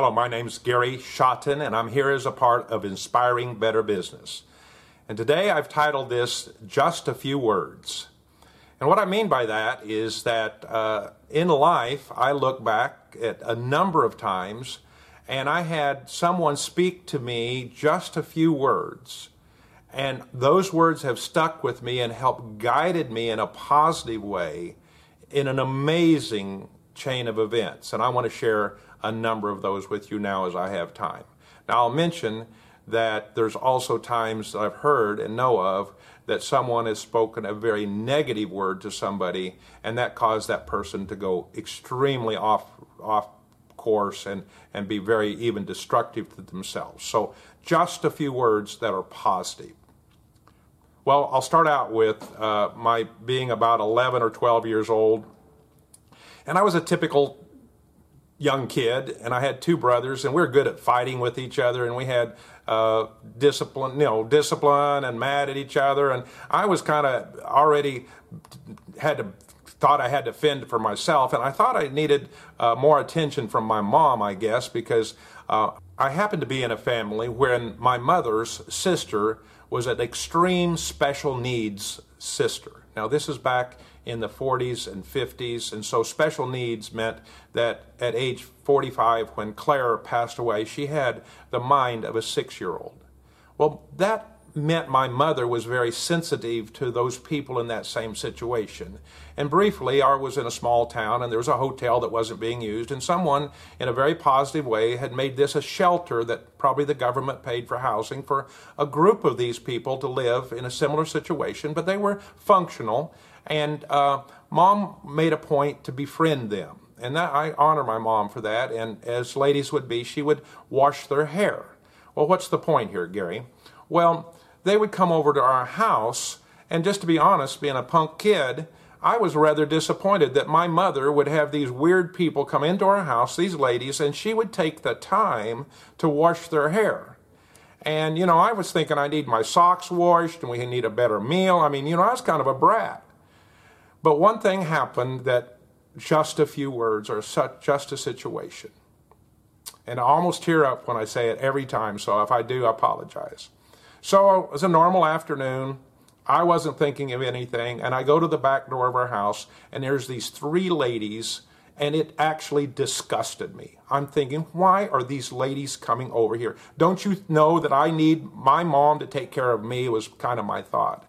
Hello, my name's Gary Schotten, and I'm here as a part of Inspiring Better Business. And today I've titled this, Just a Few Words. And what I mean by that is that in life, I look back at a number of times, and I had someone speak to me just a few words. And those words have stuck with me and helped guided me in a positive way in an amazing chain of events. And I want to share a number of those with you now as I have time. Now, I'll mention that there's also times that I've heard and know of that someone has spoken a very negative word to somebody, and that caused that person to go extremely off course and be very even destructive to themselves. So just a few words that are positive. Well, I'll start out with my being about 11 or 12 years old, and I was a typical young kid, and I had two brothers, and we were good at fighting with each other, and we had discipline, discipline, and mad at each other, and I was kind of already thought I had to fend for myself, and I thought I needed more attention from my mom, I guess, because I happened to be in a family where my mother's sister was an extreme special needs sister. Now, this is back in the 40s and 50s, and so special needs meant that at age 45, when Claire passed away, she had the mind of a 6-year-old. Well, that meant my mother was very sensitive to those people in that same situation. And briefly, I was in a small town, and there was a hotel that wasn't being used, and someone, in a very positive way, had made this a shelter that probably the government paid for housing for a group of these people to live in a similar situation, but they were functional. And Mom made a point to befriend them. And that, I honor my mom for that. And as ladies would be, she would wash their hair. Well, what's the point here, Gary? Well, they would come over to our house. And just to be honest, being a punk kid, I was rather disappointed that my mother would have these weird people come into our house, these ladies, and she would take the time to wash their hair. And, I was thinking I need my socks washed and we need a better meal. I mean, I was kind of a brat. But one thing happened that just a few words or just a situation. And I almost tear up when I say it every time, so if I do, I apologize. So it was a normal afternoon. I wasn't thinking of anything, and I go to the back door of our house, and there's these three ladies, and it actually disgusted me. I'm thinking, why are these ladies coming over here? Don't you know that I need my mom to take care of me was kind of my thought.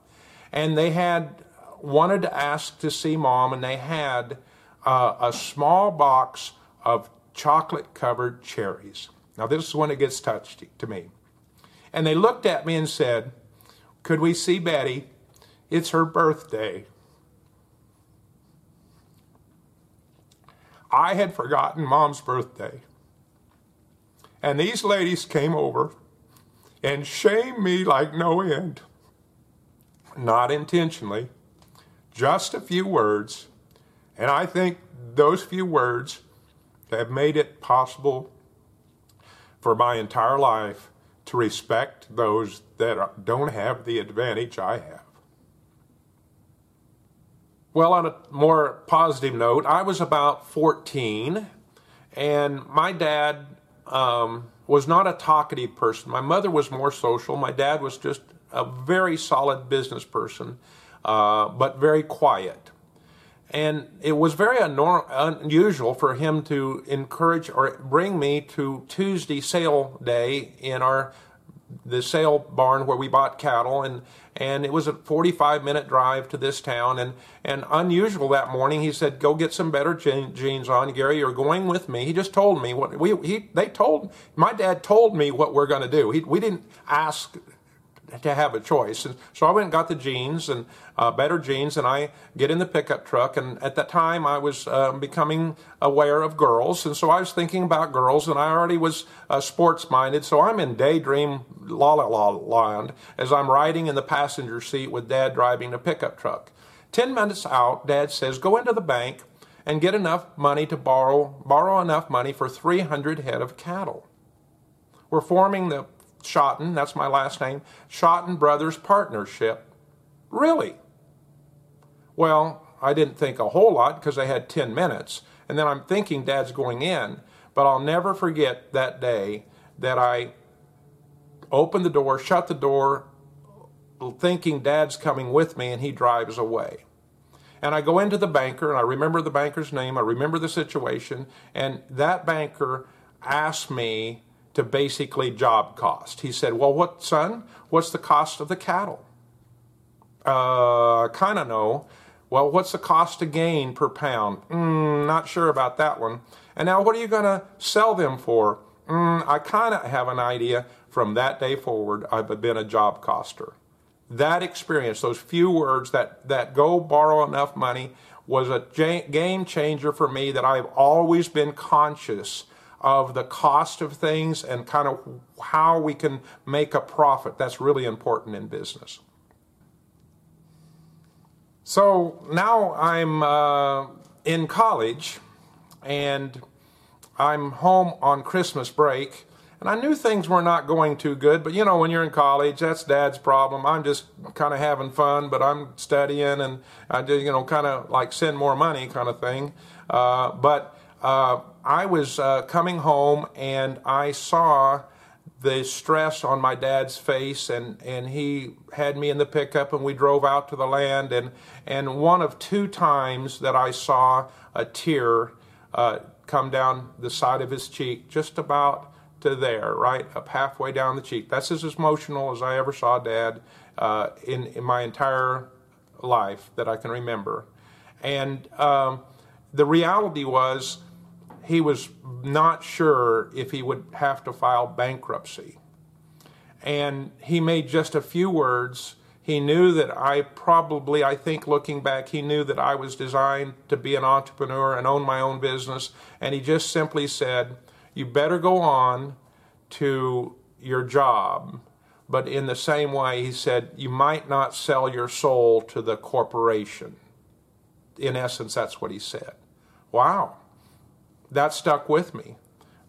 And they had wanted to ask to see Mom, and they had a small box of chocolate-covered cherries. Now, this is when it gets touchy to me. And they looked at me and said, could we see Betty? It's her birthday. I had forgotten Mom's birthday. And these ladies came over and shamed me like no end. Not intentionally. Just a few words, and I think those few words have made it possible for my entire life to respect those that don't have the advantage I have. Well, on a more positive note, I was about 14, and my dad was not a talkative person. My mother was more social. My dad was just a very solid business person. But very quiet. And it was very unusual for him to encourage or bring me to Tuesday sale day in the sale barn where we bought cattle, and it was a 45-minute drive to this town, and unusual that morning. He said, go get some better jeans on, Gary, you're going with me. He just told me what my dad told me what we're going to do. We didn't ask to have a choice. And so I went and got the jeans and better jeans, and I get in the pickup truck, and at that time I was becoming aware of girls, and so I was thinking about girls, and I already was sports minded, so I'm in daydream la-la-la-land as I'm riding in the passenger seat with Dad driving the pickup truck. 10 minutes out, Dad says, go into the bank and get enough money to borrow enough money for 300 head of cattle. We're forming the Schotten, that's my last name, Schotten Brothers Partnership. Really? Well, I didn't think a whole lot because I had 10 minutes. And then I'm thinking Dad's going in. But I'll never forget that day that I opened the door, shut the door, thinking Dad's coming with me, and he drives away. And I go into the banker, and I remember the banker's name, I remember the situation, and that banker asked me to basically job cost. He said, well, what, son, what's the cost of the cattle? Kind of know. Well, what's the cost to gain per pound? Not sure about that one. And now what are you going to sell them for? I kind of have an idea. From that day forward, I've been a job coster. That experience, those few words, that go borrow enough money, was a game changer for me, that I've always been conscious of the cost of things and kind of how we can make a profit. That's really important in business. So now I'm in college, and I'm home on Christmas break. And I knew things were not going too good, but you know, when you're in college, that's Dad's problem. I'm just kind of having fun, but I'm studying, and I just, you know, kind of like send more money kind of thing. But I was coming home, and I saw the stress on my dad's face, and he had me in the pickup, and we drove out to the land, and one of two times that I saw a tear come down the side of his cheek, just about to there, right up halfway down the cheek. That's as emotional as I ever saw Dad in my entire life that I can remember. And the reality was, he was not sure if he would have to file bankruptcy. And he made just a few words. He knew that I think looking back, he knew that I was designed to be an entrepreneur and own my own business. And he just simply said, you better go on to your job. But in the same way, he said, you might not sell your soul to the corporation. In essence, that's what he said. Wow. That stuck with me.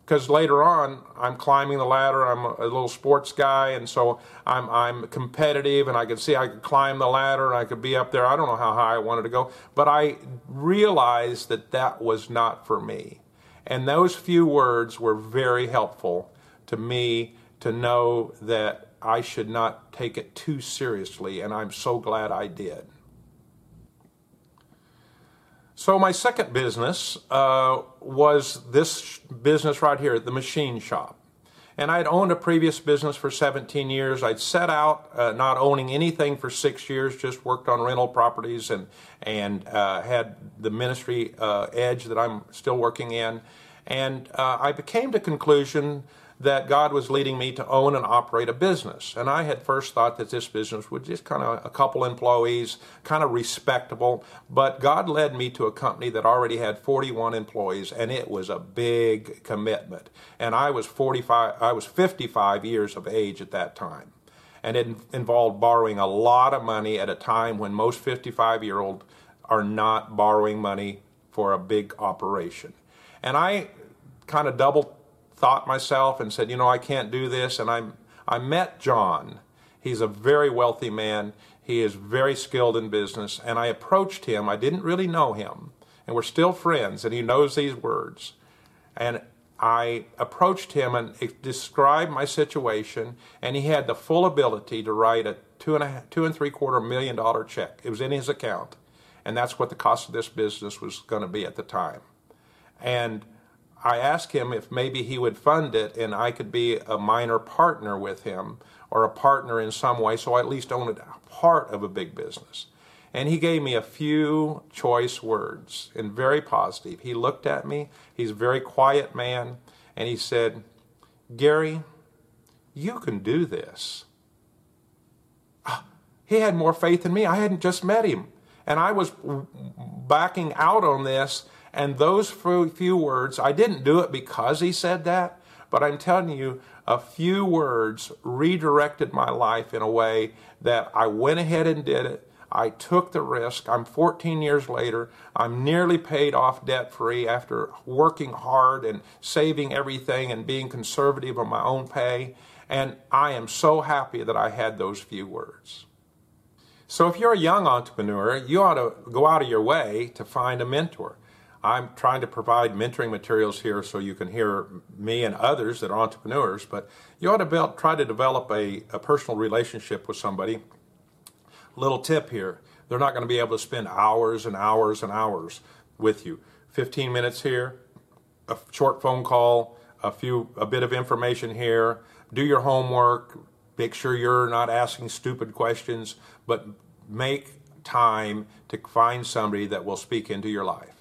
Because later on, I'm climbing the ladder. I'm a little sports guy, and so I'm competitive, and I could see I could climb the ladder, and I could be up there. I don't know how high I wanted to go. But I realized that that was not for me. And those few words were very helpful to me to know that I should not take it too seriously, and I'm so glad I did. So my second business was this business right here, the machine shop. And I'd owned a previous business for 17 years. I'd set out not owning anything for 6 years, just worked on rental properties and had the ministry edge that I'm still working in. And I came to the conclusion that God was leading me to own and operate a business. And I had first thought that this business was just kind of a couple employees, kind of respectable. But God led me to a company that already had 41 employees, and it was a big commitment. And I was 55 years of age at that time. And it involved borrowing a lot of money at a time when most 55-year-olds are not borrowing money for a big operation. And I kind of thought myself and said, you know, I can't do this. And I met John. He's a very wealthy man. He is very skilled in business. And I approached him. I didn't really know him. And we're still friends. And he knows these words. And I approached him and described my situation. And he had the full ability to write a $2.75 million check. It was in his account. And that's what the cost of this business was going to be at the time. And I asked him if maybe he would fund it and I could be a minor partner with him, or a partner in some way, so I at least owned a part of a big business. And he gave me a few choice words, and very positive. He looked at me, he's a very quiet man, and he said, Gary, you can do this. He had more faith in me. I hadn't just met him. And I was backing out on this. And those few words, I didn't do it because he said that, but I'm telling you, a few words redirected my life in a way that I went ahead and did it. I took the risk. I'm 14 years later. I'm nearly paid off debt-free after working hard and saving everything and being conservative on my own pay. And I am so happy that I had those few words. So if you're a young entrepreneur, you ought to go out of your way to find a mentor. I'm trying to provide mentoring materials here so you can hear me and others that are entrepreneurs, but you ought to try to develop a personal relationship with somebody. Little tip here, they're not going to be able to spend hours and hours and hours with you. 15 minutes here, a short phone call, a bit of information here, do your homework, make sure you're not asking stupid questions, but make time to find somebody that will speak into your life.